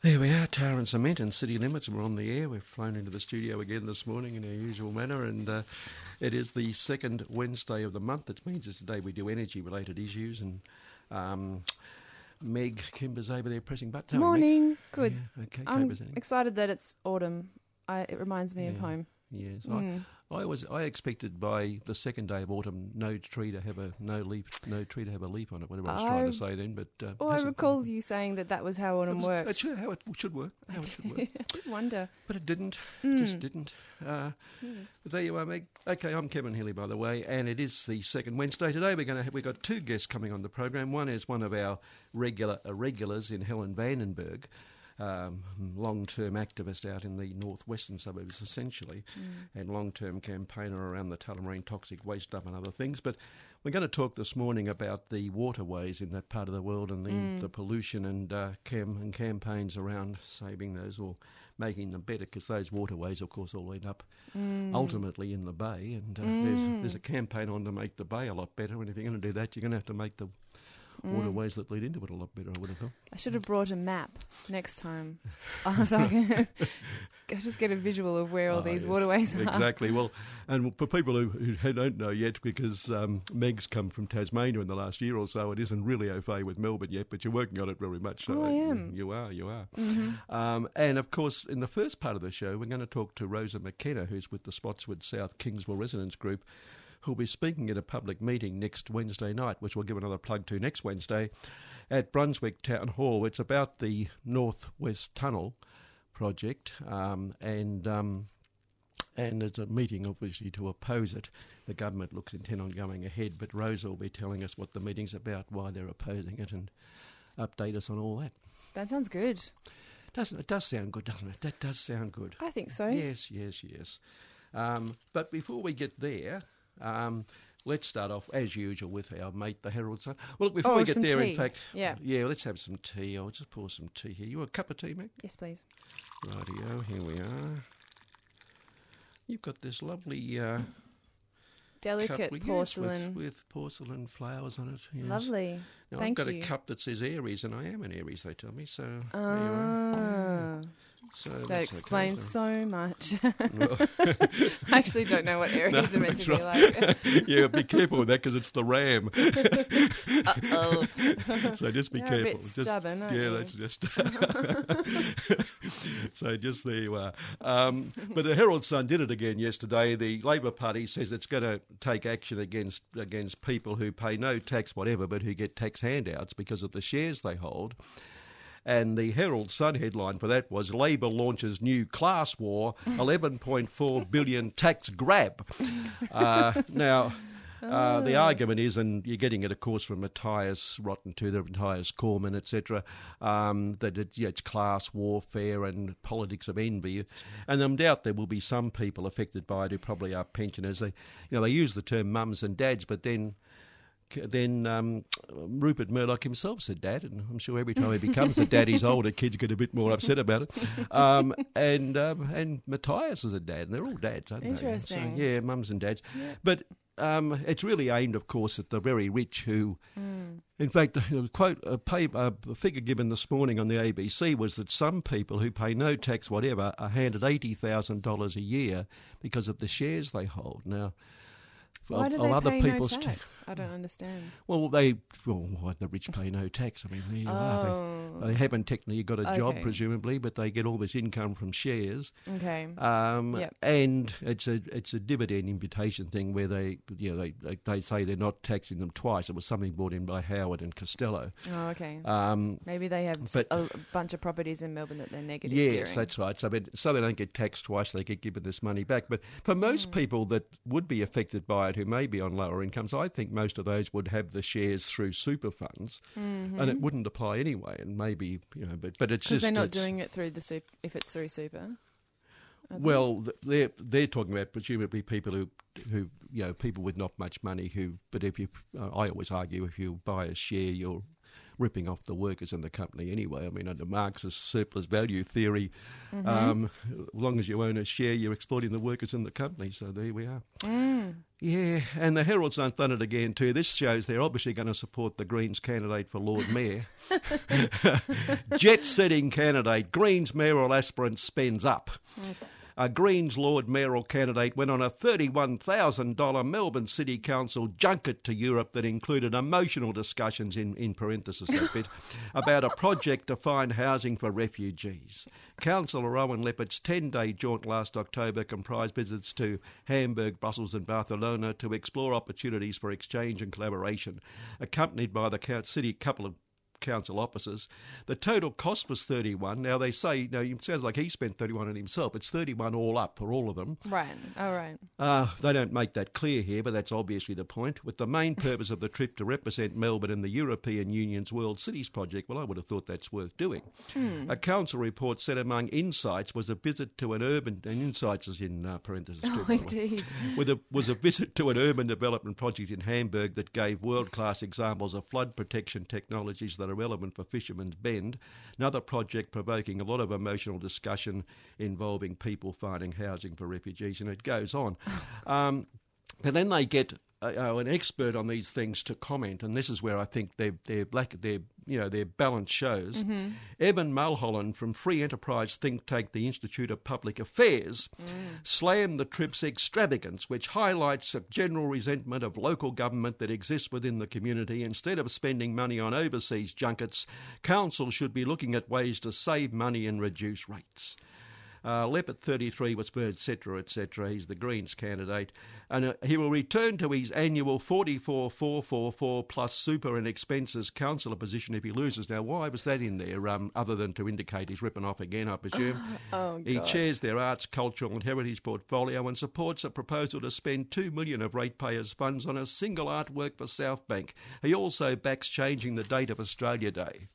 There we are, Tar and Cement and City Limits, and we're on the air. We've flown into the studio again this morning in our usual manner, and it is the second Wednesday of the month. That means it's the day we do energy-related issues, and Meg Kimber's over there pressing buttons. Morning. Good. Yeah, okay, I'm excited that it's autumn. It reminds me of home. Yes. Mm. I expected by the second day of autumn, no tree to have a leaf on it. Whatever I was trying to say then, but I recall you saying that was how autumn works. How it should work. How it should work. I did wonder, but it didn't. Mm. Just didn't. But there you are, Meg. Okay, I'm Kevin Hilly, by the way, and it is the second Wednesday today. We've got two guests coming on the program. One is one of our irregulars in Helen Vandenberg. Long-term activist out in the northwestern suburbs, essentially, and long-term campaigner around the Tullamarine toxic waste dump and other things. But we're going to talk this morning about the waterways in that part of the world and the pollution and campaigns around saving those or making them better, because those waterways, of course, all end up ultimately in the bay. And there's a campaign on to make the bay a lot better. And if you're going to do that, you're going to have to make the waterways that lead into it a lot better, I would have thought. I should have brought a map next time. I just get a visual of where all these waterways are. Exactly. Well, and for people who don't know yet, because Meg's come from Tasmania in the last year or so, it isn't really au fait with Melbourne yet, but you're working on it very much. So I am. You are. Mm-hmm. And, of course, in the first part of the show, we're going to talk to Rosa McKenna, who's with the Spotswood South Kingsville Residents Group, who'll be speaking at a public meeting next Wednesday night, which we'll give another plug to next Wednesday, at Brunswick Town Hall. It's about the North-West Tunnel project, and it's a meeting, obviously, to oppose it. The government looks intent on going ahead, but Rosa will be telling us what the meeting's about, why they're opposing it, and update us on all that. That sounds good. Doesn't it? It does sound good, doesn't it? That does sound good. I think so. Yes. But before we get there... let's start off, as usual, with our mate, the Herald Sun. Well, look, before we get there, tea. In fact... Yeah, let's have some tea. I'll just pour some tea here. You want a cup of tea, Meg? Yes, please. Rightio, here we are. You've got this lovely... delicate cup, porcelain. Yes, with porcelain flowers on it. Yes. Lovely. Now, I've got a cup that says Aries, and I am an Aries, they tell me, so... So that explains so much. Well, I actually don't know what Aries are meant to be like. Yeah, be careful with that, because it's the ram. Uh-oh. So just be careful. A bit stubborn, aren't you? That's just... So just there you are. But the Herald Sun did it again yesterday. The Labor Party says it's going to take action against people who pay no tax whatever, but who get tax handouts because of the shares they hold. And the Herald Sun headline for that was Labor launches new class war, 11.4 billion tax grab. Now, the argument is, and you're getting it, of course, from Matthias Rotten to the Matthias Cormann, etc., that it's class warfare and politics of envy. And I'm doubt there will be some people affected by it who probably are pensioners. They use the term mums and dads, but then Rupert Murdoch himself said dad, and I'm sure every time he becomes a dad, his older kids get a bit more upset about it. And Matthias is a dad, and they're all dads, aren't they? Interesting. So, yeah, mums and dads. Yeah. But it's really aimed, of course, at the very rich who... Mm. In fact, a figure given this morning on the ABC was that some people who pay no tax whatever are handed $80,000 a year because of the shares they hold. Now... Why do they pay no tax? I don't understand. Well, why the rich pay no tax? I mean, there you are. They haven't technically got a job, presumably, but they get all this income from shares. Okay. And it's a dividend imputation thing where they say they're not taxing them twice. It was something brought in by Howard and Costello. Oh, okay. Maybe they have a bunch of properties in Melbourne that they're negative. Yes, that's right. So they don't get taxed twice. They get given this money back. But for most people that would be affected by it, who may be on lower incomes, I think most of those would have the shares through super funds, and it wouldn't apply anyway. And maybe, you know, but it's just, they're not doing it through the super, if it's through super. Well, they're talking about presumably people who you know, people with not much money who. But if you, I always argue, if you buy a share, you're ripping off the workers in the company anyway. I mean, under Marxist surplus value theory, as long as you own a share, you're exploiting the workers in the company. So there we are. Yeah, and the Herald's done it again too. This shows they're obviously going to support the Greens candidate for Lord Mayor. Jet-setting candidate, Greens mayoral aspirant spends up. A Greens Lord Mayoral candidate went on a $31,000 Melbourne City Council junket to Europe that included emotional discussions, in parenthesis that bit, about a project to find housing for refugees. Councillor Owen Leppard's 10-day jaunt last October comprised visits to Hamburg, Brussels and Barcelona to explore opportunities for exchange and collaboration, accompanied by the city couple of council officers. The total cost was 31. Now they say, now it sounds like he spent 31 on himself. It's 31 all up for all of them. Right. All right. They don't make that clear here, but that's obviously the point. With the main purpose of the trip to represent Melbourne in the European Union's World Cities Project, well, I would have thought that's worth doing. A council report said among insights was a visit to an urban, and insights is in parentheses too. Oh, indeed. Was a visit to an urban development project in Hamburg that gave world-class examples of flood protection technologies that are relevant for Fisherman's Bend, another project provoking a lot of emotional discussion involving people finding housing for refugees, and it goes on. But then they get an expert on these things to comment, and this is where I think their balance shows. Eben Mulholland from free enterprise think tank the Institute of Public Affairs slammed the trip's extravagance, which highlights a general resentment of local government that exists within the community. Instead of spending money on overseas junkets, council should be looking at ways to save money and reduce rates. Leppard, 33, was for etc., etc. He's the Greens candidate. And he will return to his annual 44,444 plus super and expenses councillor position if he loses. Now, why was that in there, other than to indicate he's ripping off again, I presume? He chairs their arts, cultural and heritage portfolio and supports a proposal to spend $2 million of ratepayers' funds on a single artwork for South Bank. He also backs changing the date of Australia Day.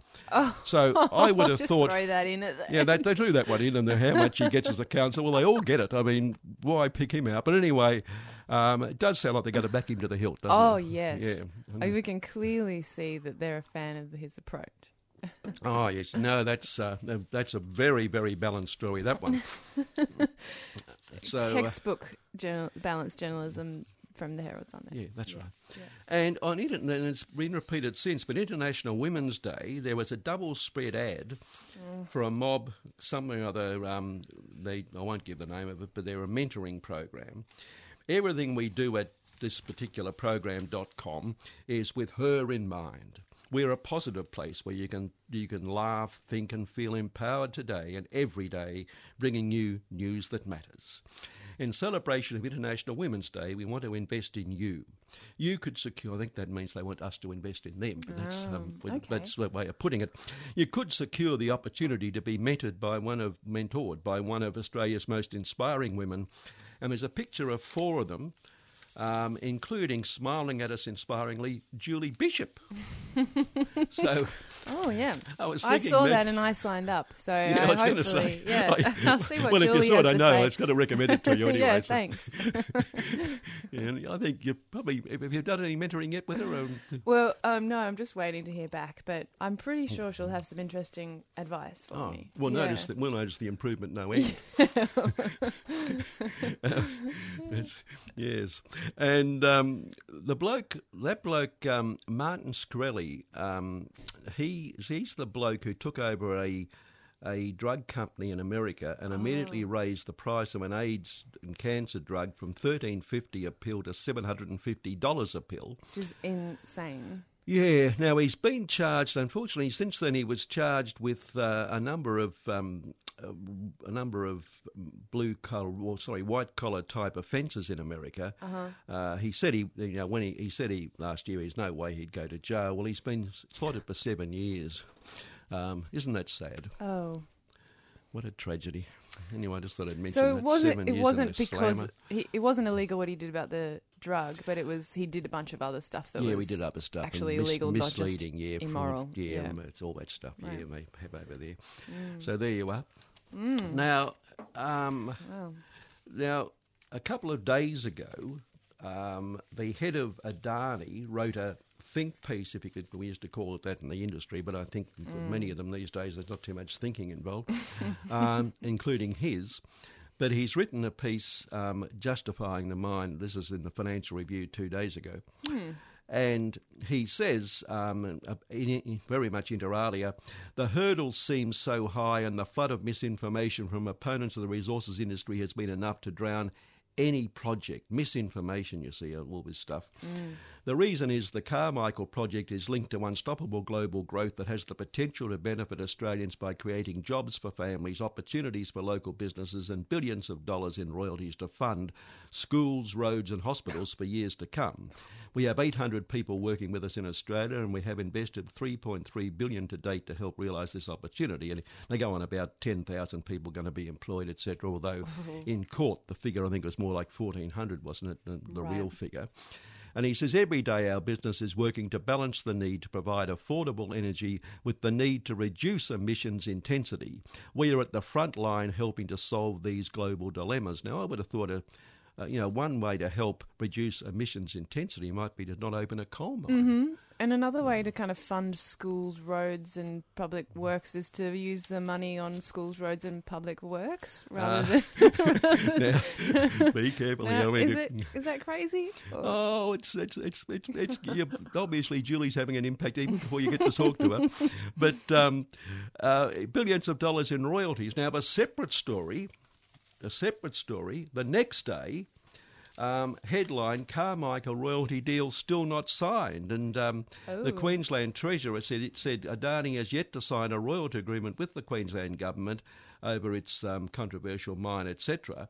So I would have thought... throw that in at the end. Yeah, they threw that one in, and how much he gets as a council. Well, they all get it. I mean, why pick him out? But anyway, it does sound like they're going to back him to the hilt, doesn't it? Yes. Yeah. We can clearly see that they're a fan of his approach. Yes. No, that's a very, very balanced story, that one. So, textbook balanced journalism from the Herald's on there. Yeah, that's right. Yeah. And on it, and it's been repeated since, but International Women's Day, there was a double spread ad for a mob, something or other, I won't give the name of it, but they're a mentoring program. Everything we do at this particular program.com is with her in mind. We're a positive place where you can laugh, think and feel empowered today and every day, bringing you news that matters. In celebration of International Women's Day, we want to invest in you. You could secure, I think that means they want us to invest in them, but that's the way of putting it. You could secure the opportunity to be mentored by one of Australia's most inspiring women. And there's a picture of four of them, including, smiling at us inspiringly, Julie Bishop. I saw that and I signed up. So yeah, I was going to say, I'll see what Julie has to say. Well, if you saw it, I know. I was going to recommend it to you anyway. Yeah, thanks. And I think you probably, have you done any mentoring yet with her? No, I'm just waiting to hear back, but I'm pretty sure she'll have some interesting advice for me. We'll notice the improvement no end. Yes. And the bloke, Martin Scarelli, he's the bloke who took over a drug company in America and immediately raised the price of an AIDS and cancer drug from $13.50 a pill to $750 a pill. Which is insane. Yeah. Now, he's been charged, unfortunately, since then he was charged with a number of white collar type offences in America. He said he said last year there's no way he'd go to jail. Well, he's been slotted for 7 years. Isn't that sad? Oh. What a tragedy. Anyway, I just thought I'd mention that. So it wasn't illegal what he did about the drug, but it was he did a bunch of other stuff that was we did other stuff actually illegal, misleading, immoral. It's all that stuff, right. We have over there. Mm. So there you are. Mm. Now, now, a couple of days ago, the head of Adani wrote a think piece, if you could, we used to call it that in the industry, but I think for many of them these days there's not too much thinking involved, including his. But he's written a piece justifying the mine. This is in the Financial Review 2 days ago. Mm. And he says, very much inter alia, the hurdles seem so high and the flood of misinformation from opponents of the resources industry has been enough to drown any project. Misinformation, you see, all this stuff. Mm. The reason is the Carmichael Project is linked to unstoppable global growth that has the potential to benefit Australians by creating jobs for families, opportunities for local businesses and billions of dollars in royalties to fund schools, roads and hospitals for years to come. We have 800 people working with us in Australia and we have invested $3.3 billion to date to help realise this opportunity. And they go on about 10,000 people going to be employed, etc., although in court the figure I think was more like 1,400, wasn't it, the real figure. And he says, every day our business is working to balance the need to provide affordable energy with the need to reduce emissions intensity. We are at the front line helping to solve these global dilemmas. Now, I would have thought, one way to help reduce emissions intensity might be to not open a coal mine. Mm-hmm. And another way to kind of fund schools, roads and public works is to use the money on schools, roads and public works rather than... Now, be careful. Now, is that crazy? Or? Oh, it's yeah, obviously Julie's having an impact even before you get to talk to her. But billions of dollars in royalties. Now, a separate story, the next day... headline, Carmichael royalty deal still not signed. And the Queensland Treasurer said Adani has yet to sign a royalty agreement with the Queensland government over its controversial mine, etc.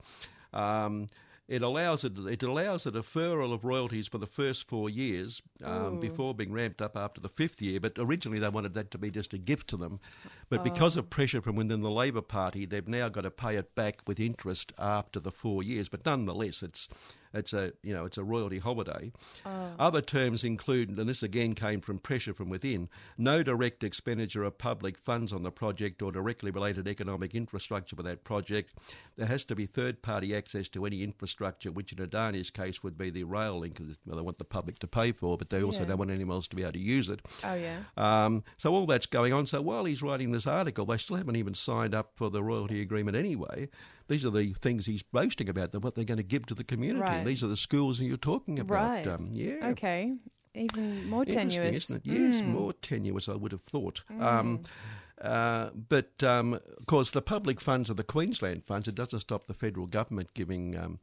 It allows a deferral of royalties for the first 4 years before being ramped up after the fifth year. But originally they wanted that to be just a gift to them. But because of pressure from within the Labor Party, they've now got to pay it back with interest after the 4 years. But nonetheless, it's a royalty holiday. Other terms include, and this again came from pressure from within, no direct expenditure of public funds on the project or directly related economic infrastructure for that project. There has to be third-party access to any infrastructure, which in Adani's case would be the rail link, because they want the public to pay for, but they also don't want anyone else to be able to use it. Oh, yeah. So all that's going on. So while he's writing this article, they still haven't even signed up for the royalty agreement anyway. These are the things he's boasting about, what they're going to give to the community. Right. These are the schools that you're talking about. Right. Okay. Even more tenuous. Isn't it? Yes, more tenuous, I would have thought. But, of course, the public funds are the Queensland funds. It doesn't stop the federal government giving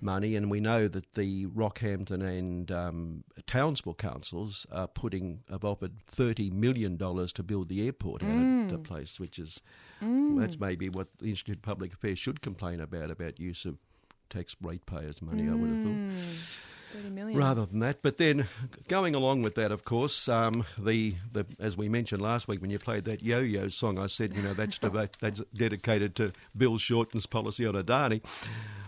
money. And we know that the Rockhampton and Townsville councils have offered $30 million to build the airport out of the place, which is that's maybe what the Institute of Public Affairs should complain about use of tax ratepayers' money, I would have thought. Rather than that. But then going along with that, of course, the as we mentioned last week when you played that yo-yo song, I said, that's dedicated to Bill Shorten's policy on Adani.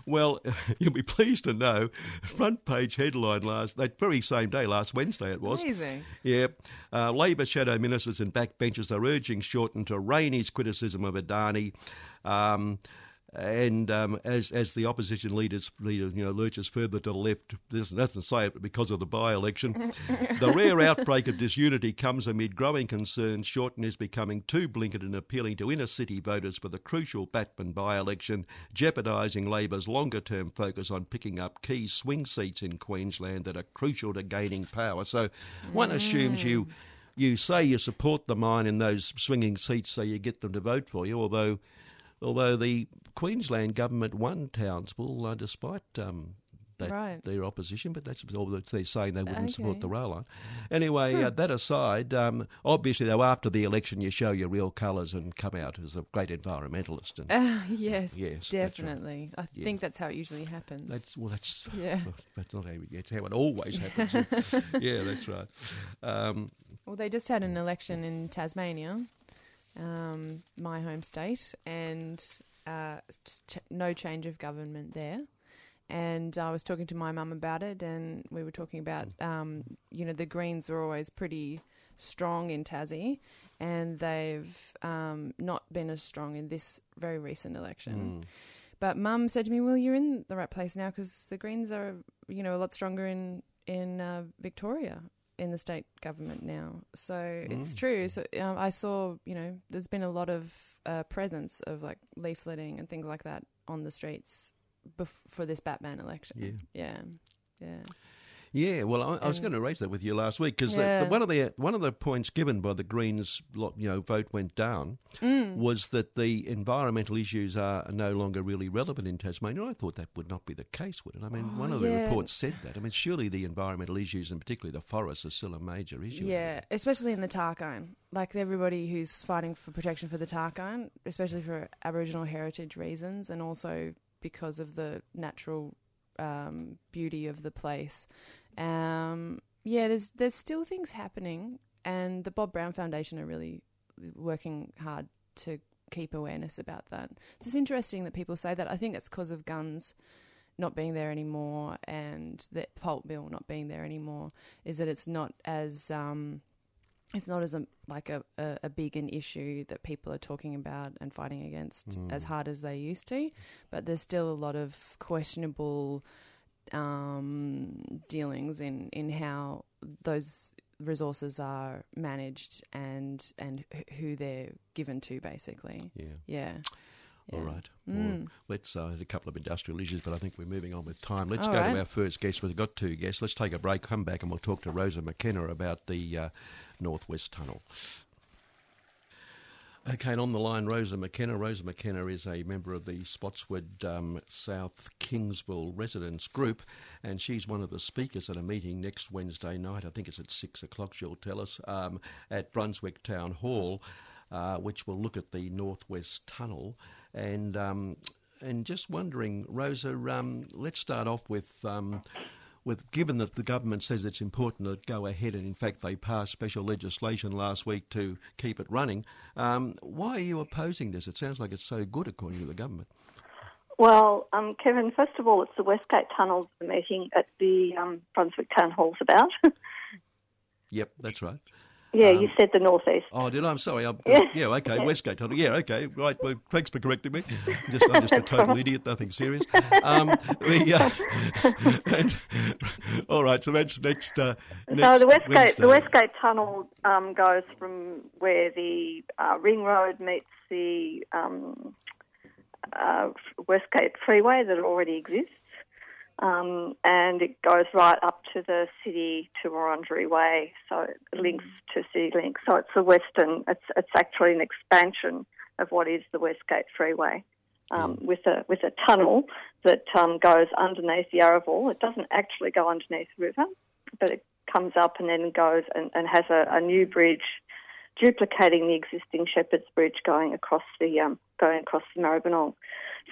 Well, you'll be pleased to know, front page headline that very same day, last Wednesday it was. Amazing. Yeah. Labor shadow ministers and backbenchers are urging Shorten to rein his criticism of Adani. And as the opposition leader lurches further to the left, this doesn't say it, but because of the by-election, the rare outbreak of disunity comes amid growing concerns Shorten is becoming too blinkered in appealing to inner-city voters for the crucial Batman by-election, jeopardising Labor's longer-term focus on picking up key swing seats in Queensland that are crucial to gaining power. So one assumes you say you support the mine in those swinging seats so you get them to vote for you, although the Queensland government won Townsville despite their opposition, but that's all they're saying, they wouldn't support the rail line. Anyway, that aside, obviously, though, after the election you show your real colours and come out as a great environmentalist. And, yes, definitely. Right. I think that's how it usually happens. That's not how it's how it always happens. Yeah, that's right. Well, they just had an election in Tasmania. my home state, and no change of government there. And I was talking to my mum about it, and we were talking about, you know, the Greens are always pretty strong in Tassie, and they've not been as strong in this very recent election. Mm. But Mum said to me, well, you're in the right place now because the Greens are, you know, a lot stronger in Victoria in the state government now. So it's true. So I saw, you know, there's been a lot of presence of, like, leafleting and things like that on the streets for this Batman election. Yeah. Well, I was going to raise that with you last week because one of the points given by the Greens, you know, vote went down was that the environmental issues are no longer really relevant in Tasmania. I thought that would not be the case, would it? I mean, one of the reports said that. I mean, surely the environmental issues, and particularly the forests, are still a major issue. Yeah, especially in the Tarkine. Like, everybody who's fighting for protection for the Tarkine, especially for Aboriginal heritage reasons, and also because of the natural beauty of the place. There's still things happening, and the Bob Brown Foundation are really working hard to keep awareness about that. It's interesting that people say that. I think that's because of guns not being there anymore, and the pulp mill not being there anymore, is that it's not as a big an issue that people are talking about and fighting against as hard as they used to. But there's still a lot of questionable dealings in how those resources are managed and who they're given to, basically. Yeah. Yeah. All right. Well, let's hit a couple of industrial issues, but I think we're moving on with time. Let's go to our first guest. We've got two guests. Let's take a break, come back, and we'll talk to Rosa McKenna about the Northwest Tunnel. Okay, and on the line, Rosa McKenna. Rosa McKenna is a member of the Spotswood South Kingsville Residents Group, and she's one of the speakers at a meeting next Wednesday night. I think it's at 6 o'clock, she'll tell us, at Brunswick Town Hall, which will look at the Northwest Tunnel. And just wondering, Rosa, let's start off with given that the government says it's important to go ahead, and in fact they passed special legislation last week to keep it running, why are you opposing this? It sounds like it's so good, according to the government. Well, Kevin, first of all, it's the Westgate Tunnel the meeting at the Brunswick Town Hall's about. Yep, that's right. Yeah, you said the northeast. Oh, did I? I'm sorry. Okay, Westgate Tunnel. Yeah, okay, right. Well, thanks for correcting me. I'm just a total idiot, nothing serious. All right, so that's next the Westgate Wednesday. The Westgate Tunnel goes from where the Ring Road meets the Westgate Freeway that already exists, and it goes right up to the city, to Wurundjeri Way, so it links to CityLink. So it's a western. It's actually an expansion of what is the Westgate Freeway, with a tunnel that goes underneath Yarraville. It doesn't actually go underneath the river, but it comes up and then goes and has a new bridge, duplicating the existing Shepherd's Bridge going across the Maribyrnong.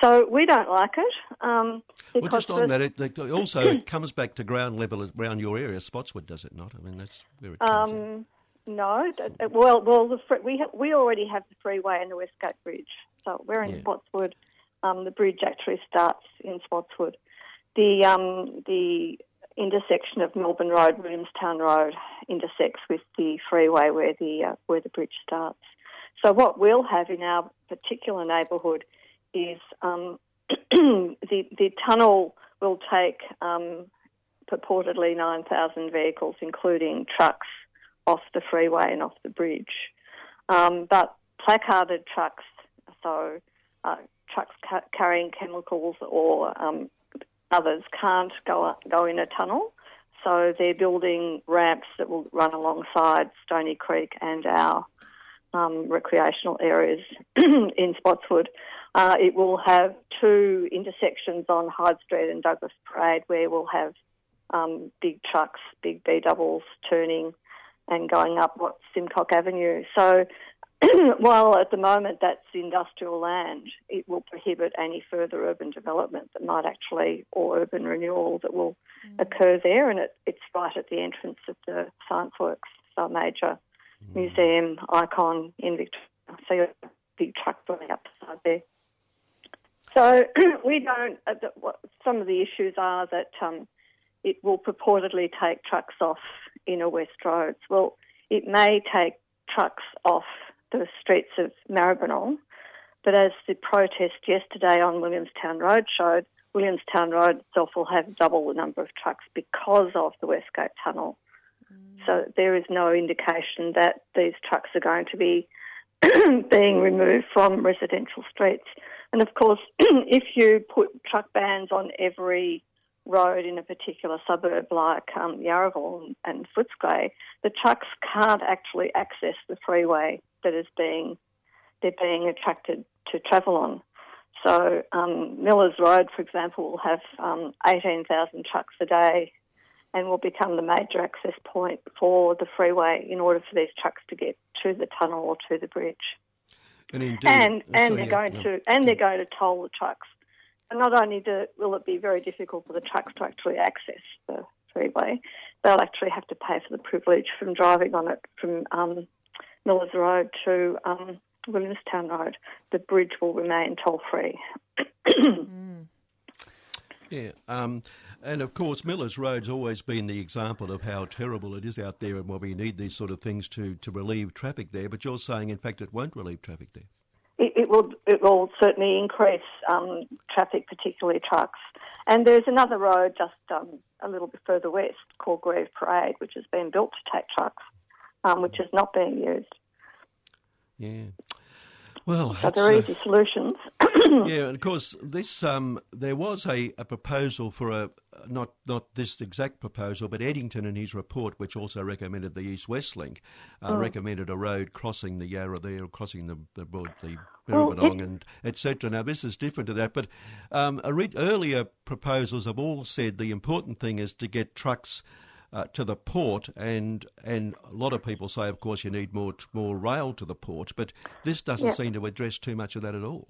So we don't like it. Well, just on that, it comes back to ground level around your area, Spotswood, does it not? I mean, that's where it comes in. No. We already have the freeway and the Westgate Bridge. So we're in Spotswood. The bridge actually starts in Spotswood. The intersection of Melbourne Road, Williamstown Road intersects with the freeway where the bridge starts. So what we'll have in our particular neighbourhood is the tunnel will take purportedly 9,000 vehicles, including trucks, off the freeway and off the bridge. But placarded trucks, so trucks carrying chemicals or others, can't go in a tunnel. So they're building ramps that will run alongside Stony Creek and our recreational areas in Spotswood. It will have two intersections on Hyde Street and Douglas Parade where we'll have big trucks, big B-doubles turning and going up Simcock Avenue. So while at the moment that's industrial land, it will prohibit any further urban development that might actually, or urban renewal that will occur there. And it's right at the entrance of the Science Works, our major museum icon in Victoria. so you'll have big trucks on the outside there. So we don't. Some of the issues are that it will purportedly take trucks off inner west roads. Well, it may take trucks off the streets of Maribyrnong, but as the protest yesterday on Williamstown Road showed, Williamstown Road itself will have double the number of trucks because of the Westgate Tunnel. Mm. So there is no indication that these trucks are going to be being removed from residential streets. And, of course, if you put truck bans on every road in a particular suburb like Yarraville and Footscray, the trucks can't actually access the freeway that is being they're being attracted to travel on. So Millers Road, for example, will have 18,000 trucks a day and will become the major access point for the freeway in order for these trucks to get to the tunnel or to the bridge. And indeed, they're going to toll the trucks. And not only will it be very difficult for the trucks to actually access the freeway, they'll actually have to pay for the privilege from driving on it from Millers Road to Williamstown Road. The bridge will remain toll-free. Yeah, and of course Millers Road's always been the example of how terrible it is out there and why we need these sort of things to relieve traffic there. But you're saying, in fact, it won't relieve traffic there. It will certainly increase traffic, particularly trucks. And there's another road just a little bit further west called Greve Parade, which has been built to take trucks, which is not being used. Yeah. Well, so there are easy solutions. Yeah, and of course, this there was a proposal for a not this exact proposal, but Eddington in his report, which also recommended the East-West Link, recommended a road crossing the Yarra there, crossing the Maribyrnong and etc. Now this is different to that, but earlier proposals have all said the important thing is to get trucks to the port, and a lot of people say, of course, you need more rail to the port, but this doesn't seem to address too much of that at all.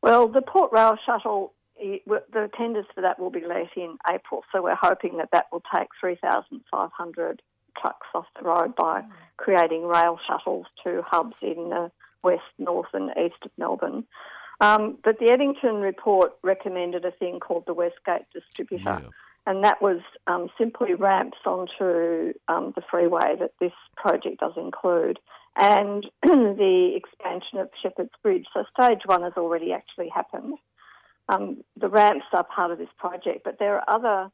Well, the port rail shuttle, the tenders for that will be let in April, so we're hoping that will take 3,500 trucks off the road by creating rail shuttles to hubs in the west, north and east of Melbourne. But the Eddington report recommended a thing called the Westgate Distributor. Yeah. And that was simply ramps onto the freeway that this project does include, and the expansion of Shepherd's Bridge. So stage one has already actually happened. The ramps are part of this project, but there are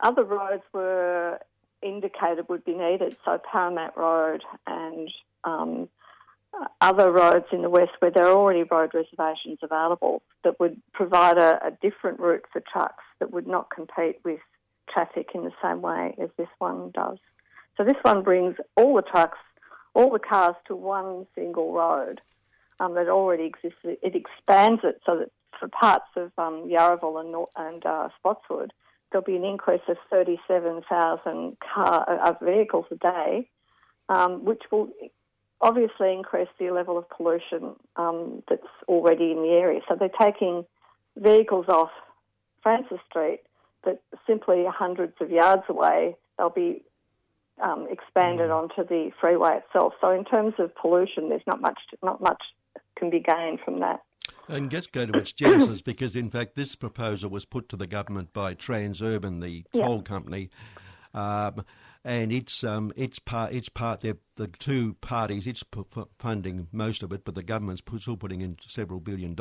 other roads were indicated would be needed. So Paramount Road and other roads in the west where there are already road reservations available that would provide a different route for trucks that would not compete with traffic in the same way as this one does. So this one brings all the trucks, all the cars to one single road that already exists. It expands it so that for parts of Yarraville and Spotswood, there'll be an increase of 37,000 vehicles a day, which will obviously increase the level of pollution that's already in the area. So they're taking vehicles off Francis Street that simply hundreds of yards away, they'll be expanded onto the freeway itself. So in terms of pollution, there's not much can be gained from that. And let's go to its genesis, because in fact this proposal was put to the government by Transurban, the toll company, and its part, the two parties, it's funding most of it, but the government's still putting in several $billions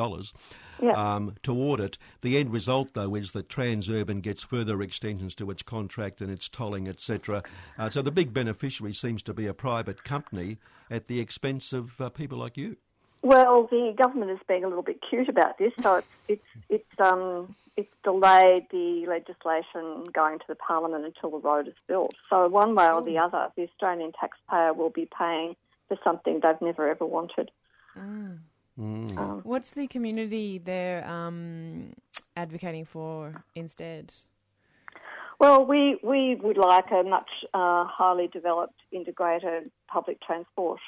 toward it. The end result, though, is that Transurban gets further extensions to its contract and its tolling, etc. So the big beneficiary seems to be a private company at the expense of people like you. Well, the government is being a little bit cute about this, so it's delayed the legislation going to the parliament until the road is built. So one way or the other, the Australian taxpayer will be paying for something they've never ever wanted. What's the community they're advocating for instead? Well, we would like a much highly developed, integrated public transport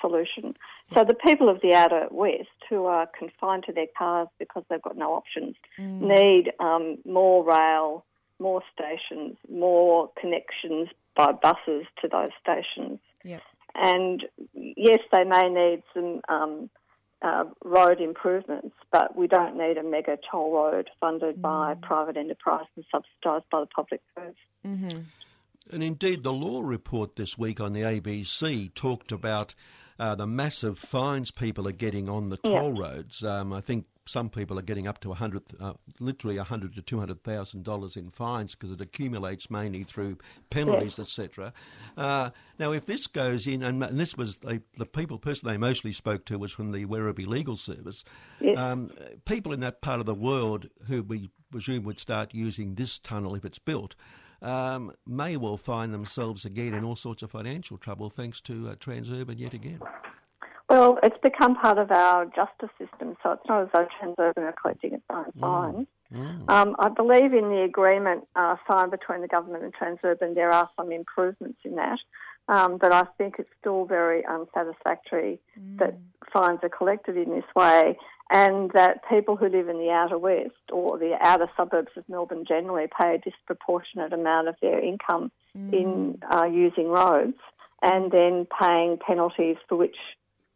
solution. So the people of the outer west who are confined to their cars because they've got no options need more rail, more stations, more connections by buses to those stations. Yep. And yes, they may need some road improvements, but we don't need a mega toll road funded by private enterprise and subsidised by the public purse. Mm-hmm. And indeed, the law report this week on the ABC talked about the massive fines people are getting on the toll roads. I think some people are getting up to literally $100,000 to $200,000 in fines because it accumulates mainly through penalties, etc. Now, if this goes in, and this was the person they mostly spoke to was from the Werribee Legal Service, people in that part of the world who we presume would start using this tunnel if it's built, may well find themselves again in all sorts of financial trouble thanks to Transurban yet again. Well, it's become part of our justice system, so it's not as though Transurban are collecting its own fines. I believe in the agreement signed between the government and Transurban there are some improvements in that, but I think it's still very unsatisfactory that fines are collected in this way, and that people who live in the outer west or the outer suburbs of Melbourne generally pay a disproportionate amount of their income in using roads, and then paying penalties for which,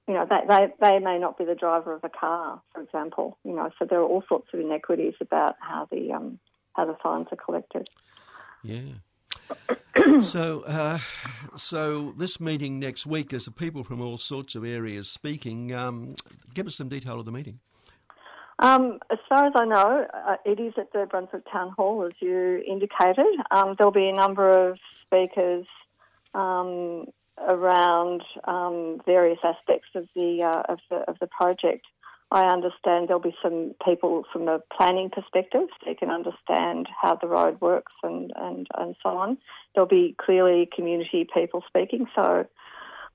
you know, they may not be the driver of a car, for example. You know, so there are all sorts of inequities about how the fines are collected. Yeah. So this meeting next week is the people from all sorts of areas speaking. Give us some detail of the meeting. As far as I know, it is at the Brunswick Town Hall, as you indicated. There'll be a number of speakers around various aspects of the project. I understand there'll be some people from a planning perspective so you can understand how the road works and so on. There'll be clearly community people speaking. So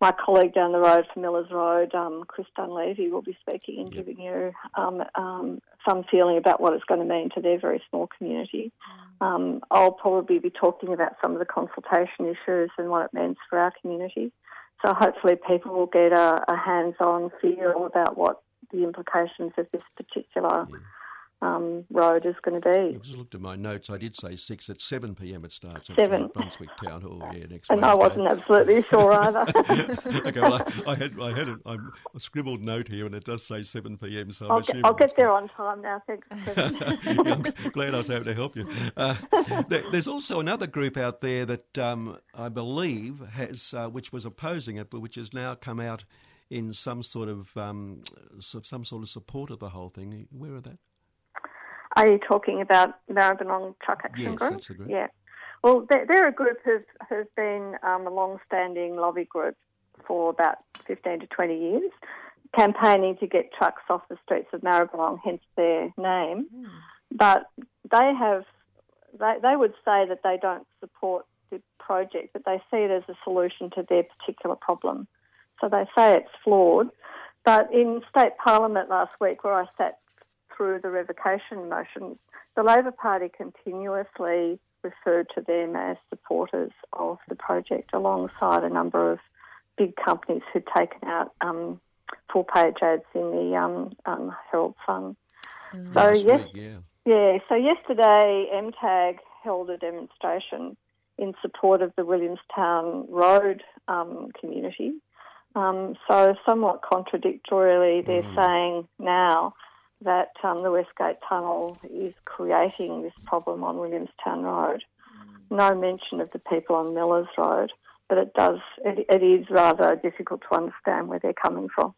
my colleague down the road from Millers Road, Chris Dunleavy, will be speaking and giving you some feeling about what it's going to mean to their very small community. I'll probably be talking about some of the consultation issues and what it means for our community. So hopefully people will get a hands-on feel about what the implications of this particular road is going to be. I just looked at my notes. I did say 6 at 7pm it starts at Brunswick Town Hall next Wednesday. And I wasn't absolutely sure either. Okay, well, I scribbled note here and it does say 7pm, so I'll get there on time now, thanks. I'm glad I was able to help you. There's also another group out there that I believe has, which was opposing it, but which has now come out in some sort of support of the whole thing. Where are that? Are you talking about Maribyrnong Truck Action Group? Yes, that's the group. Yeah. Well, they're a group who's been a long-standing lobby group for about 15 to 20 years, campaigning to get trucks off the streets of Maribyrnong, hence their name. But they have, they would say that they don't support the project, but they see it as a solution to their particular problem. So they say it's flawed. But in State Parliament last week, where I sat through the revocation motion, the Labor Party continuously referred to them as supporters of the project, alongside a number of big companies who'd taken out full-page ads in the Herald Sun. So yesterday, MTAG held a demonstration in support of the Williamstown Road community. So somewhat contradictorily, they're saying now that the Westgate Tunnel is creating this problem on Williamstown Road. No mention of the people on Millers Road, but it is rather difficult to understand where they're coming from.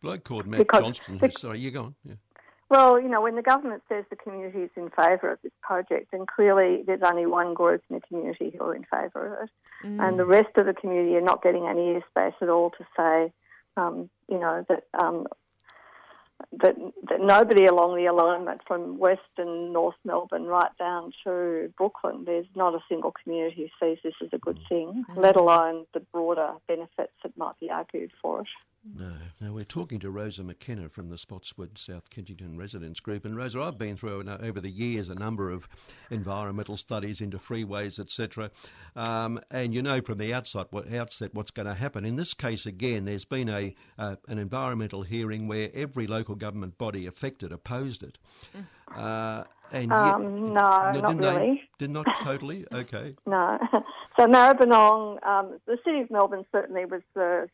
Bloke called Matt Johnston. Sorry, you go on. Yeah. Well, you know, when the government says the community is in favour of this project, then clearly there's only one group in the community who are in favour of it, and the rest of the community are not getting any airspace at all to say, that nobody along the alignment from West and North Melbourne right down to Brooklyn, there's not a single community who sees this as a good thing, let alone the broader benefits that might be argued for it. No, we're talking to Rosa McKenna from the Spotswood South Kingsville Residents Group. And Rosa, I've been through over the years a number of environmental studies into freeways, etc. And you know from the outset what's going to happen. In this case, again, there's been an environmental hearing where every local government body affected opposed it. And not really. Not totally? Okay. No. So Maribyrnong, the City of Melbourne certainly was the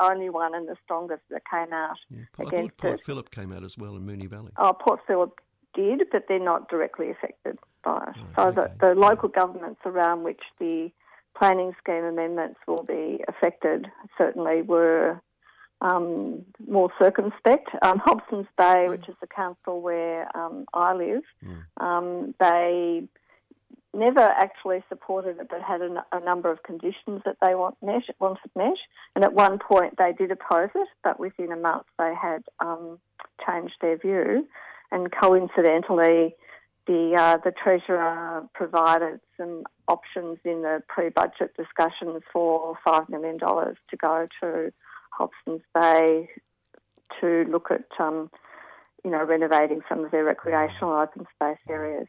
only one and the strongest that came out against it. Port Phillip came out as well in Moonee Valley. Oh, Port Phillip did, but they're not directly affected by it. Oh, so the local governments around which the planning scheme amendments will be affected certainly were more circumspect. Hobson's Bay, which is the council where I live, they never actually supported it but had a number of conditions that they wanted met. And at one point they did oppose it, but within a month they had changed their view. And coincidentally, the Treasurer provided some options in the pre-budget discussion for $5 million to go to Hobson's Bay to look at, renovating some of their recreational open space areas.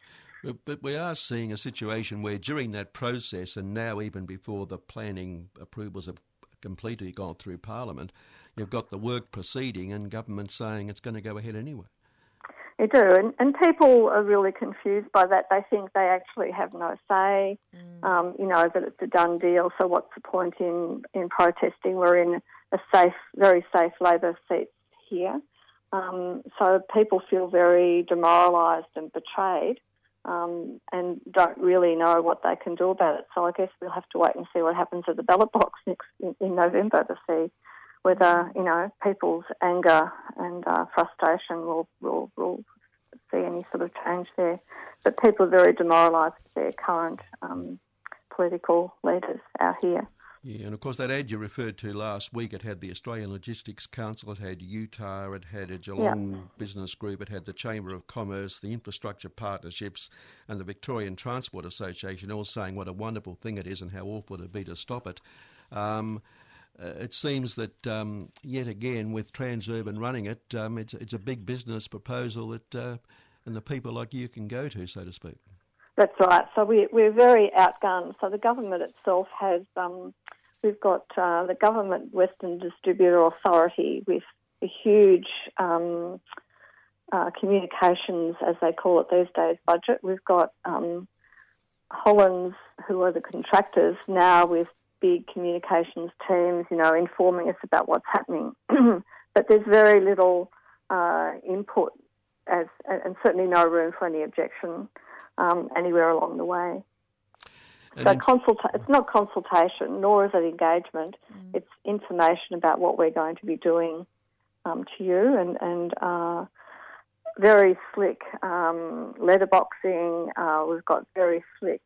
But we are seeing a situation where during that process and now even before the planning approvals have completely gone through Parliament, you've got the work proceeding and government saying it's going to go ahead anyway. They do, and people are really confused by that. They think they actually have no say, that it's a done deal, so what's the point in protesting? We're in a safe, very safe Labor seat here. So people feel very demoralised and betrayed and don't really know what they can do about it. So I guess we'll have to wait and see what happens at the ballot box in November to see whether, people's anger and frustration will see any sort of change there. But people are very demoralised with their current political leaders out here. Yeah, and of course that ad you referred to last week, it had the Australian Logistics Council, it had UTAR, it had a Geelong Business Group, it had the Chamber of Commerce, the Infrastructure Partnerships and the Victorian Transport Association all saying what a wonderful thing it is and how awful it would be to stop it. It seems that, yet again, with Transurban running it, it's a big business proposal that and the people like you can go to, so to speak. That's right. So we're very outgunned. So the government itself has... we've got the Government Western Distributor Authority with a huge communications, as they call it these days, budget. We've got Hollands, who are the contractors, now with big communications teams, informing us about what's happening. But there's very little input and certainly no room for any objection anywhere along the way. And so it's not consultation, nor is it engagement. It's information about what we're going to be doing to you and very slick letterboxing. We've got very slick...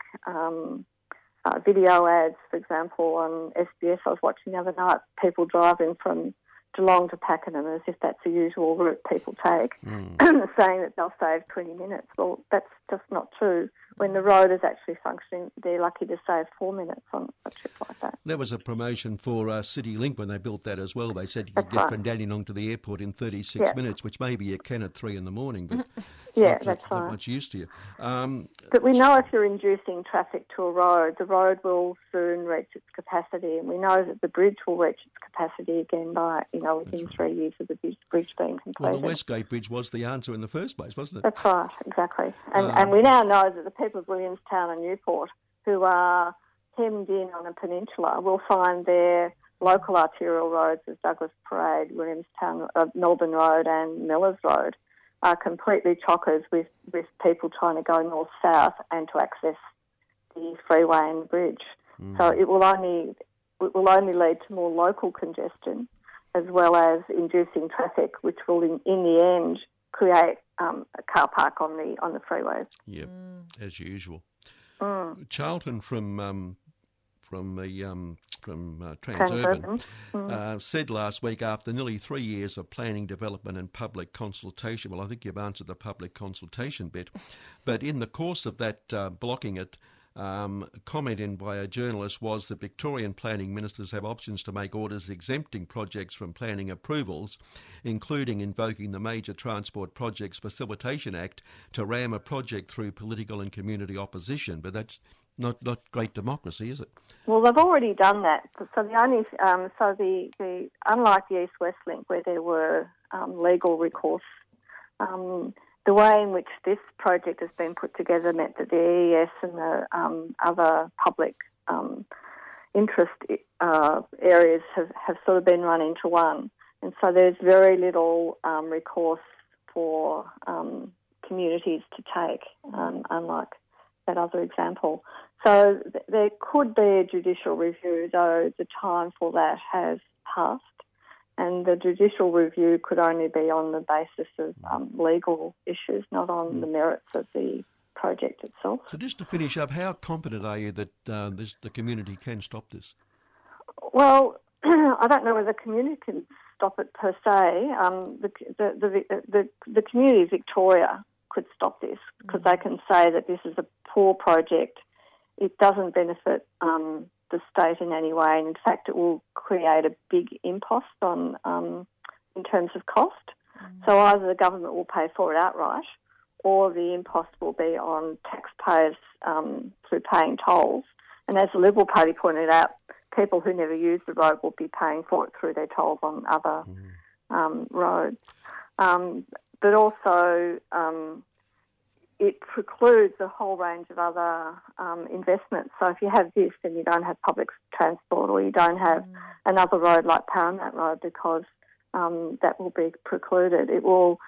video ads, for example, on SBS. I was watching the other night, people driving from Geelong to Pakenham as if that's the usual route people take, saying that they'll save 20 minutes. Well, that's just not true. When the road is actually functioning, they're lucky to save 4 minutes on a trip like that. There was a promotion for CityLink when they built that as well. They said you could get from Dandenong to the airport in 36 minutes, which maybe you can at 3 a.m, but not much use to you. But we know if you're inducing traffic to a road, the road will soon reach its capacity, and we know that the bridge will reach its capacity again by, within 3 years of the bridge being completed. Well, the Westgate Bridge was the answer in the first place, wasn't it? That's right, exactly. And we now know that the people of Williamstown and Newport, who are hemmed in on a peninsula, will find their local arterial roads as Douglas Parade, Williamstown, Melbourne Road and Millers Road are completely chockers with people trying to go north-south and to access the freeway and bridge. So it will only lead to more local congestion as well as inducing traffic, which will in the end create a car park on the freeways. Yep, as usual. Charlton from Transurban said last week, after nearly 3 years of planning, development and public consultation, well, I think you've answered the public consultation bit, but in the course of that blocking it, a comment in by a journalist was that Victorian planning ministers have options to make orders exempting projects from planning approvals, including invoking the Major Transport Projects Facilitation Act to ram a project through political and community opposition. But that's not great democracy, is it? Well, they've already done that. So unlike the East-West Link, where there were legal recourse, the way in which this project has been put together meant that the EES and the other public interest areas have sort of been run into one. And so there's very little recourse for communities to take, unlike that other example. So there could be a judicial review, though the time for that has passed, and the judicial review could only be on the basis of legal issues, not on the merits of the project itself. So just to finish up, how confident are you that the community can stop this? Well, I don't know whether the community can stop it per se. The community of Victoria could stop this because they can say that this is a poor project. It doesn't benefit the state in any way, and in fact it will create a big impost on in terms of cost. So either the government will pay for it outright, or the impost will be on taxpayers through paying tolls. And as the Liberal Party pointed out, people who never use the road will be paying for it through their tolls on other roads. But also it precludes a whole range of other investments. So if you have this, then you don't have public transport, or you don't have another road like Paramount Road, because that will be precluded. It will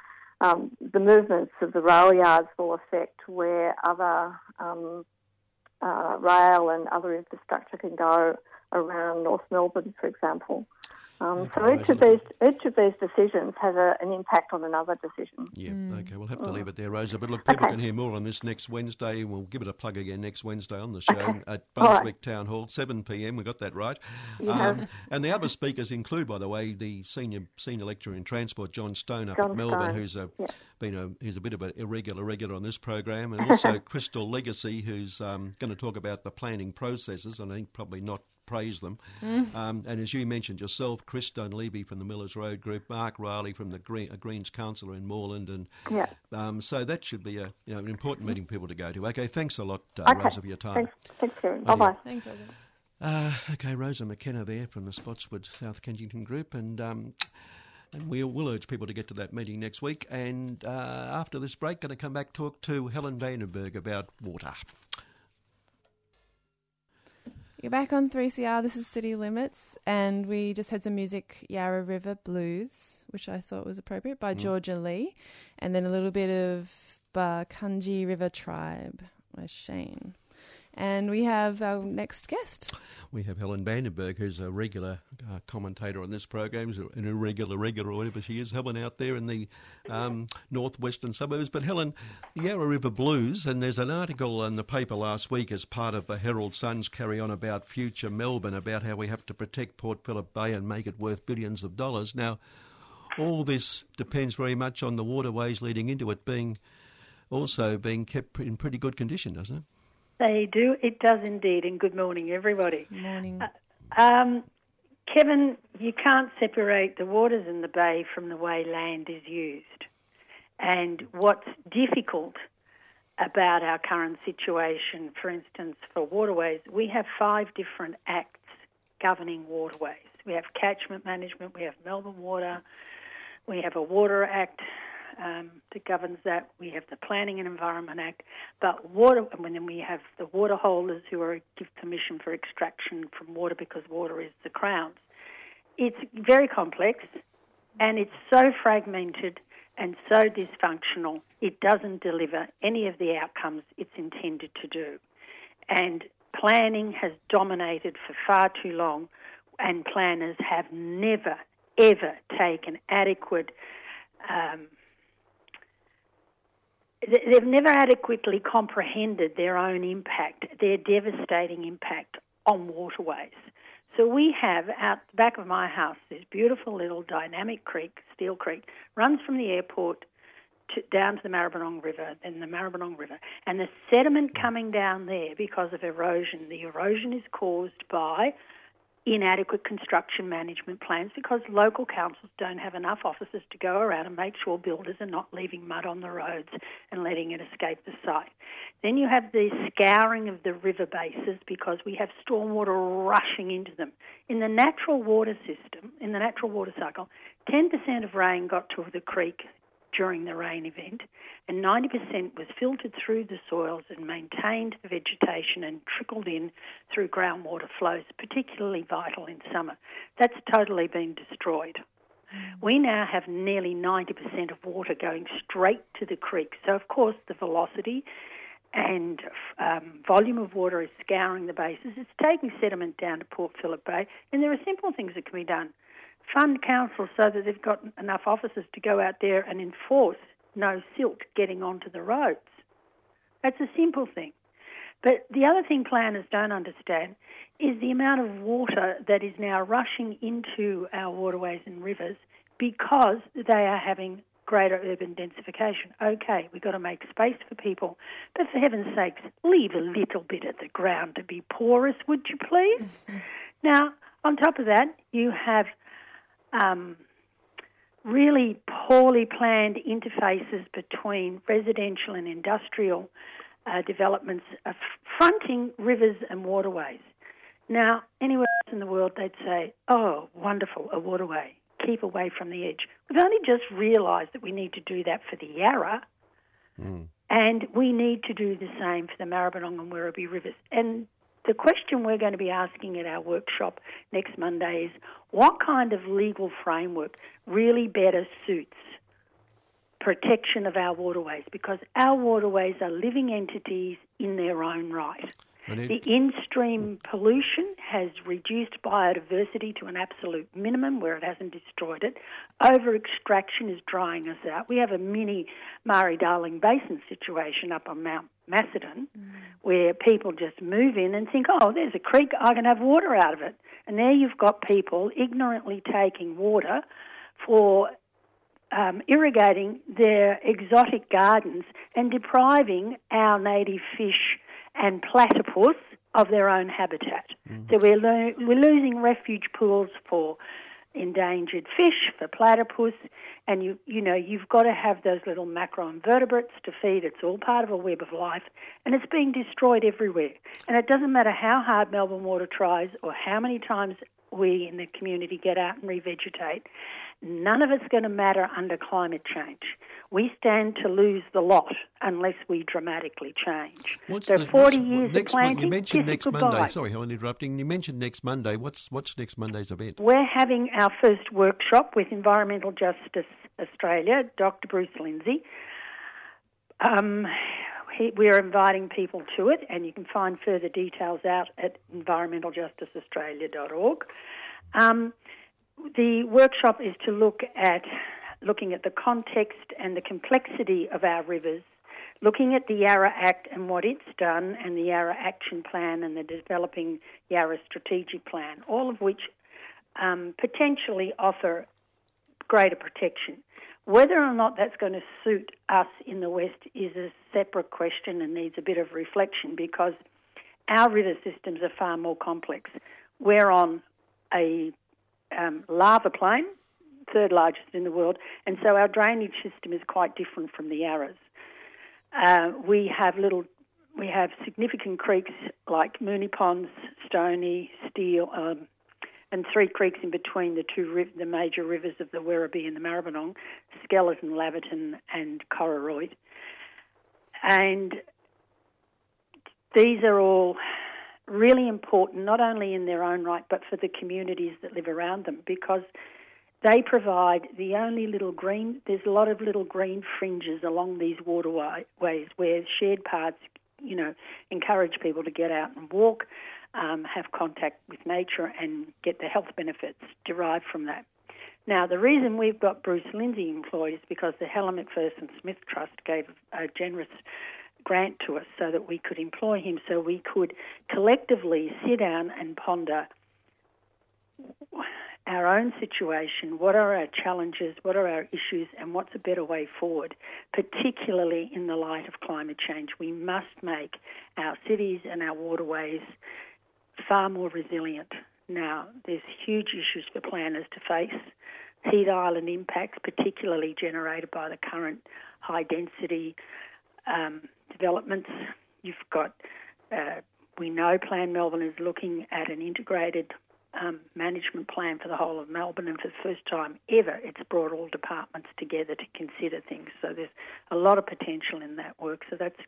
the movements of the rail yards will affect where other rail and other infrastructure can go around North Melbourne, for example. So each of these decisions has an impact on another decision. Yeah, okay, we'll have to leave it there, Rosa. But look, people can hear more on this next Wednesday. We'll give it a plug again next Wednesday on the show at Brunswick Town Hall, 7pm. We got that right. Yeah. And the other speakers include, by the way, the senior lecturer in transport, John Stone at Melbourne, who's a bit of an irregular on this program, and also Crystal Legacy, who's going to talk about the planning processes, and I think probably not praise them. And as you mentioned yourself, Chris Dunleavy from the Millers Road Group, Mark Riley from the Greens Councillor in Moreland, and so that should be an important meeting for people to go to. Okay, thanks a lot, Rosa, for your time. Thanks Karen. Bye-bye. Thanks, Rosa. Okay, Rosa McKenna there from the Spotswood South Kensington Group, and we'll urge people to get to that meeting next week. And after this break, going to come back talk to Helen Vandenberg about water. You're back on 3CR, this is City Limits, and we just heard some music, Yarra River Blues, which I thought was appropriate, by Georgia Lee, and then a little bit of Barkindji River Tribe by Shane. And we have our next guest. We have Helen Vandenberg, who's a regular commentator on this program, an regular, whatever she is. Helen out there in the northwestern suburbs. But Helen, Yarra River Blues, and there's an article in the paper last week as part of the Herald Sun's carry on about future Melbourne, about how we have to protect Port Phillip Bay and make it worth billions of dollars. Now, all this depends very much on the waterways leading into it being kept in pretty good condition, doesn't it? They do. It does indeed. And good morning, everybody. Good morning. Kevin, you can't separate the waters in the bay from the way land is used. And what's difficult about our current situation, for instance, for waterways, we have 5 different acts governing waterways. We have catchment management, we have Melbourne Water, we have a Water Act that governs that. We have the Planning and Environment Act, and then we have the water holders who give permission for extraction from water because water is the Crown's. It's very complex, and it's so fragmented and so dysfunctional. It doesn't deliver any of the outcomes it's intended to do. And planning has dominated for far too long, and planners have never, ever taken adequate they've never adequately comprehended their own impact, their devastating impact on waterways. So we have, out the back of my house, this beautiful little dynamic creek, Steel Creek, runs from the airport down to the Maribyrnong River, then the Maribyrnong River. And the sediment coming down there because of erosion, the erosion is caused by inadequate construction management plans because local councils don't have enough officers to go around and make sure builders are not leaving mud on the roads and letting it escape the site. Then you have the scouring of the river bases because we have stormwater rushing into them. In the natural water system, in the natural water cycle, 10% of rain got to the creek during the rain event, and 90% was filtered through the soils and maintained the vegetation and trickled in through groundwater flows, particularly vital in summer. That's totally been destroyed. We now have nearly 90% of water going straight to the creek. So, of course, the velocity and volume of water is scouring the bases. It's taking sediment down to Port Phillip Bay, and there are simple things that can be done. Fund councils so that they've got enough officers to go out there and enforce no silt getting onto the roads. That's a simple thing. But the other thing planners don't understand is the amount of water that is now rushing into our waterways and rivers because they are having greater urban densification. Okay, we've got to make space for people, but for heaven's sakes, leave a little bit of the ground to be porous, would you please? Now, on top of that, you have really poorly planned interfaces between residential and industrial developments fronting rivers and waterways. Now, anywhere else in the world, they'd say, oh, wonderful, a waterway, keep away from the edge. We've only just realised that we need to do that for the Yarra, and we need to do the same for the Maribyrnong and Werribee rivers. And the question we're going to be asking at our workshop next Monday is, what kind of legal framework really better suits protection of our waterways? Because our waterways are living entities in their own right. The in-stream pollution has reduced biodiversity to an absolute minimum where it hasn't destroyed it. Over-extraction is drying us out. We have a mini Murray-Darling Basin situation up on Mount Macedon where people just move in and think, oh, there's a creek, I can have water out of it. And there you've got people ignorantly taking water for irrigating their exotic gardens and depriving our native fish and platypus of their own habitat. So we're losing refuge pools for endangered fish, for platypus, and you know you've got to have those little macroinvertebrates to feed. It's all part of a web of life, and it's being destroyed everywhere. And it doesn't matter how hard Melbourne Water tries or how many times we in the community get out and revegetate, none of it's going to matter under climate change. We stand to lose the lot unless we dramatically change. What's so the 40 years next of planting, Monday. Sorry, Helen, interrupting. You mentioned next Monday. What's next Monday's event? We're having our first workshop with Environmental Justice Australia, Dr. Bruce Lindsay. We're inviting people to it, and you can find further details out at environmentaljusticeaustralia.org. The workshop is to looking at the context and the complexity of our rivers, looking at the Yarra Act and what it's done, and the Yarra Action Plan and the developing Yarra Strategic Plan, all of which potentially offer greater protection. Whether or not that's going to suit us in the West is a separate question and needs a bit of reflection because our river systems are far more complex. We're on a lava plain, third largest in the world, and so our drainage system is quite different from the Yarras. We have significant creeks like Moonee Ponds, Stony, Steel, and three creeks in between the major rivers of the Werribee and the Maribyrnong, Skeleton, Laverton, and Cororoid. And these are all really important, not only in their own right, but for the communities that live around them, because they provide there's a lot of little green fringes along these waterways where shared paths, you know, encourage people to get out and walk, have contact with nature and get the health benefits derived from that. Now, the reason we've got Bruce Lindsay employed is because the Helen McPherson Smith Trust gave a generous grant to us so that we could employ him, so we could collectively sit down and ponder our own situation, what are our challenges, what are our issues, and what's a better way forward, particularly in the light of climate change. We must make our cities and our waterways far more resilient. Now, there's huge issues for planners to face, heat island impacts, particularly generated by the current high-density developments. You've got, we know Plan Melbourne is looking at an integrated management plan for the whole of Melbourne, and for the first time ever it's brought all departments together to consider things. So there's a lot of potential in that work. So that's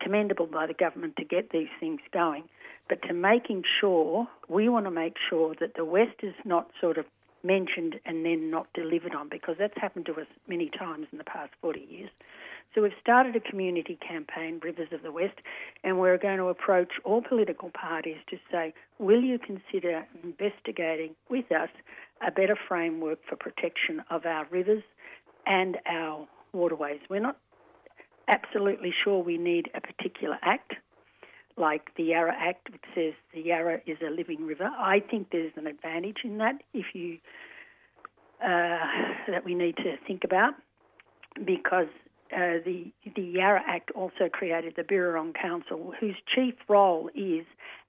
commendable by the government to get these things going. But to making sure, we want to make sure that the West is not sort of mentioned and then not delivered on, because that's happened to us many times in the past 40 years. So we've started a community campaign, Rivers of the West, and we're going to approach all political parties to say, will you consider investigating with us a better framework for protection of our rivers and our waterways? We're not absolutely sure we need a particular act, like the Yarra Act, which says the Yarra is a living river. I think there's an advantage in that, if you that we need to think about, because the Yarra Act also created the Birrarong Council, whose chief role is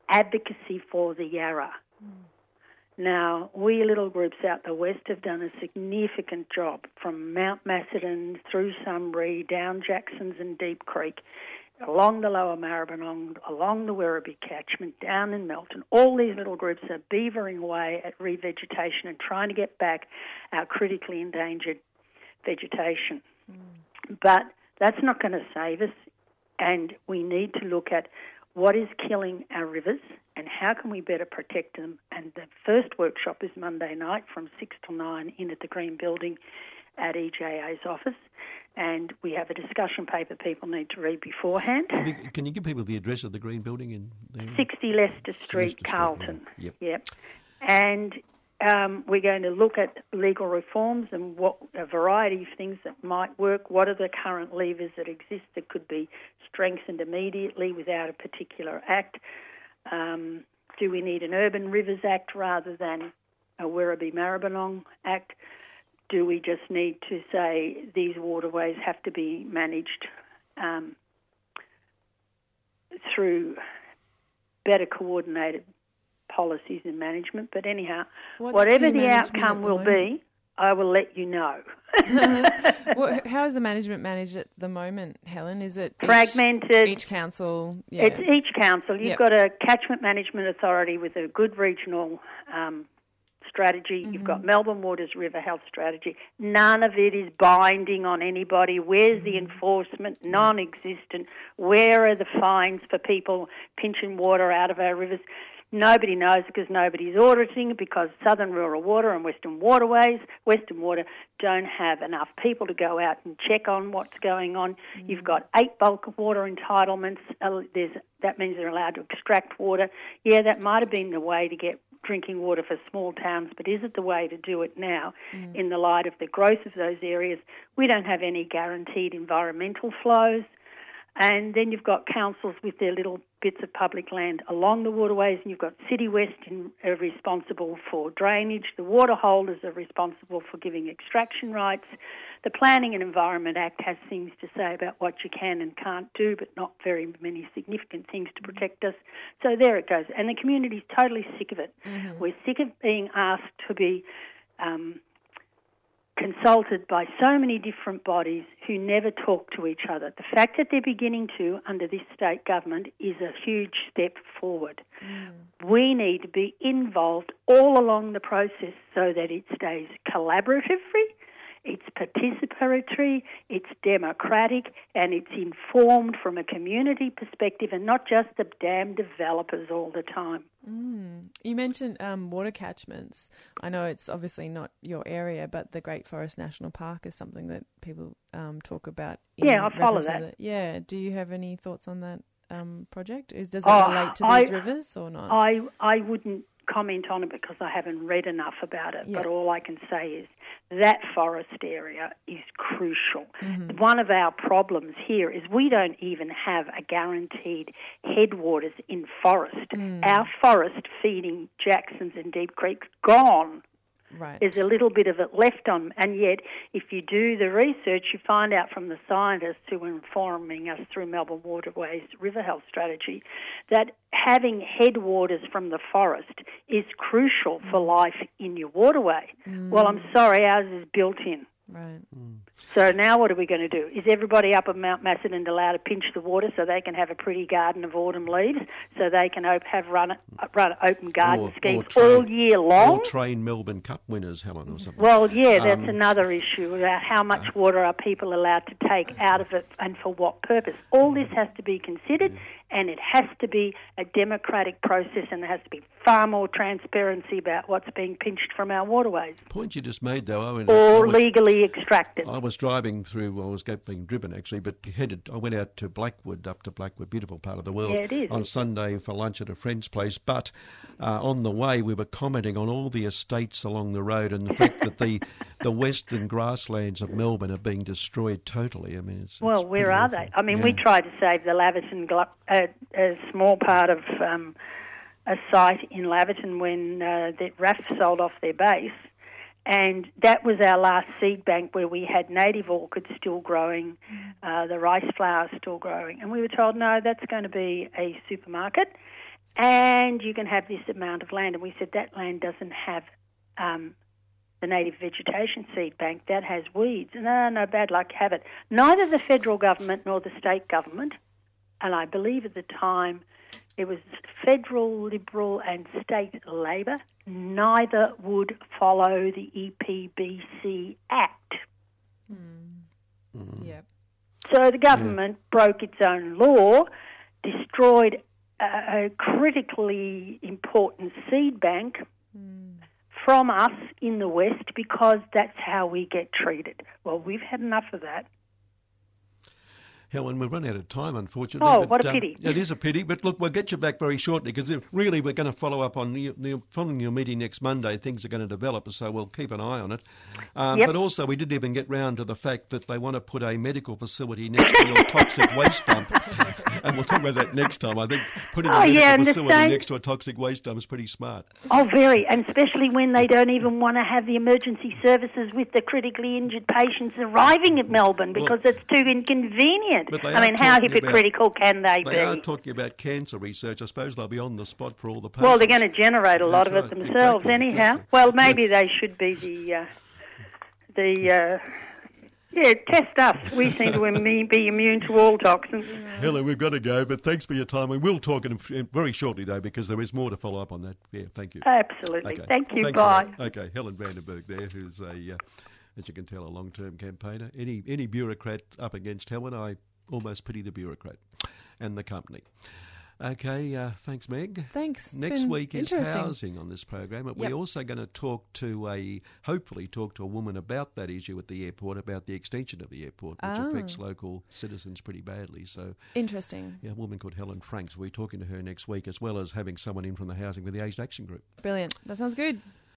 advocacy for the Yarra. Mm. Now, we little groups out the west have done a significant job, from Mount Macedon through Sunbury, down Jackson's and Deep Creek, along the lower Maribyrnong, along the Werribee catchment, down in Melton. All these little groups are beavering away at revegetation and trying to get back our critically endangered vegetation. Mm. But that's not going to save us, and we need to look at what is killing our rivers and how can we better protect them. And the first workshop is Monday night from 6 till 9 in at the Green Building at EJA's office. And we have a discussion paper people need to read beforehand. Can you give people the address of the Green Building? 60 Leicester Street, Carlton. Right. Yep. And we're going to look at legal reforms and what a variety of things that might work. What are the current levers that exist that could be strengthened immediately without a particular act? Do we need an Urban Rivers Act rather than a Werribee-Maribyrnong Act? Do we just need to say these waterways have to be managed through better coordinated policies and management? But anyhow, whatever the outcome will be, I will let you know. How is the management managed at the moment, Helen? Is it fragmented? Each council? Yeah. It's each council. You've got a catchment management authority with a good regional strategy. Mm-hmm. You've got Melbourne Waters River Health Strategy. None of it is binding on anybody. Where's the enforcement? Non-existent. Where are the fines for people pinching water out of our rivers? Nobody knows, because nobody's auditing, because Southern Rural Water and Western Waterways, Western Water, don't have enough people to go out and check on what's going on. Mm. You've got 8 bulk water entitlements. That means they're allowed to extract water. Yeah, that might have been the way to get drinking water for small towns, but is it the way to do it now in the light of the growth of those areas? We don't have any guaranteed environmental flows. And then you've got councils with their little bits of public land along the waterways, and you've got City West are responsible for drainage. The water holders are responsible for giving extraction rights. The Planning and Environment Act has things to say about what you can and can't do, but not very many significant things to protect us. So there it goes. And the community's totally sick of it. Mm-hmm. We're sick of being asked to be consulted by so many different bodies who never talk to each other. The fact that they're beginning to under this state government is a huge step forward. Mm. We need to be involved all along the process so that it stays collaborative, it's participatory, it's democratic, and it's informed from a community perspective, and not just the dam developers all the time. Mm. You mentioned water catchments. I know it's obviously not your area, but the Great Forest National Park is something that people talk about. Yeah, I follow that. Yeah. Do you have any thoughts on that project? Does it relate to these rivers or not? I wouldn't comment on it because I haven't read enough about it, but all I can say is that forest area is crucial. Mm-hmm. One of our problems here is we don't even have a guaranteed headwaters in forest. Mm. Our forest feeding Jackson's and Deep Creek's gone. Right. There's a little bit of it left on, and yet if you do the research, you find out from the scientists who are informing us through Melbourne Waterways River Health Strategy that having headwaters from the forest is crucial for life in your waterway. Mm. Well, I'm sorry, ours is built in. Right. Mm. So now what are we going to do? Is everybody up at Mount Macedon allowed to pinch the water so they can have a pretty garden of autumn leaves, so they can run open garden schemes all year long? Or train Melbourne Cup winners, Helen, or something. Well, yeah, that's another issue about how much water are people allowed to take out of it and for what purpose. All this has to be considered. Yeah. And it has to be a democratic process, and there has to be far more transparency about what's being pinched from our waterways. The point you just made, though, Owen. Or legally extracted. I was driving through, well, I was being driven, actually, but I went out to Blackwood, beautiful part of the world, yeah, it is. On Sunday for lunch at a friend's place. But on the way, we were commenting on all the estates along the road and the fact that the western grasslands of Melbourne are being destroyed totally. I mean, it's where are awful. They? I mean, we tried to save the Laverton a small part of a site in Laverton when the RAF sold off their base, and that was our last seed bank where we had native orchids still growing, the rice flowers still growing, and we were told, no, that's going to be a supermarket and you can have this amount of land. And we said, that land doesn't have the native vegetation seed bank, that has weeds. No, bad luck, have it. Neither the federal government nor the state government, and I believe at the time it was federal Liberal and state Labor, neither would follow the EPBC Act. Yep. So the government broke its own law, destroyed a critically important seed bank from us in the West, because that's how we get treated. Well, we've had enough of that. Helen, we've run out of time, unfortunately. Oh, but, what a pity. It is a pity, but look, we'll get you back very shortly, because really we're going to follow up on following your meeting next Monday. Things are going to develop, so we'll keep an eye on it. But also, we didn't even get round to the fact that they want to put a medical facility next to your toxic waste dump, and we'll talk about that next time. I think putting a medical facility next to a toxic waste dump is pretty smart. Oh, very, and especially when they don't even want to have the emergency services with the critically injured patients arriving at Melbourne, because it's too inconvenient. I mean, how hypocritical can they be? They are talking about cancer research. I suppose they'll be on the spot for all the patients. Well, they're going to generate a lot of it themselves anyhow. Well, maybe they should be test us. We seem to be immune to all toxins. Helen, we've got to go, but thanks for your time. We will talk very shortly, though, because there is more to follow up on that. Yeah, thank you. Absolutely. Okay. Thank you. Thanks, bye. Okay, Helen Vandenberg there, who's as you can tell, a long-term campaigner. Any bureaucrat up against Helen, I almost pity the bureaucrat and the company. Okay, thanks, Meg. Thanks. Next week is housing on this program, but we're also going to hopefully talk to a woman about that issue at the airport, about the extension of the airport, which affects local citizens pretty badly. So interesting. Yeah, a woman called Helen Franks. We're talking to her next week, as well as having someone in from the Housing with the Aged Action Group. Brilliant. That sounds good.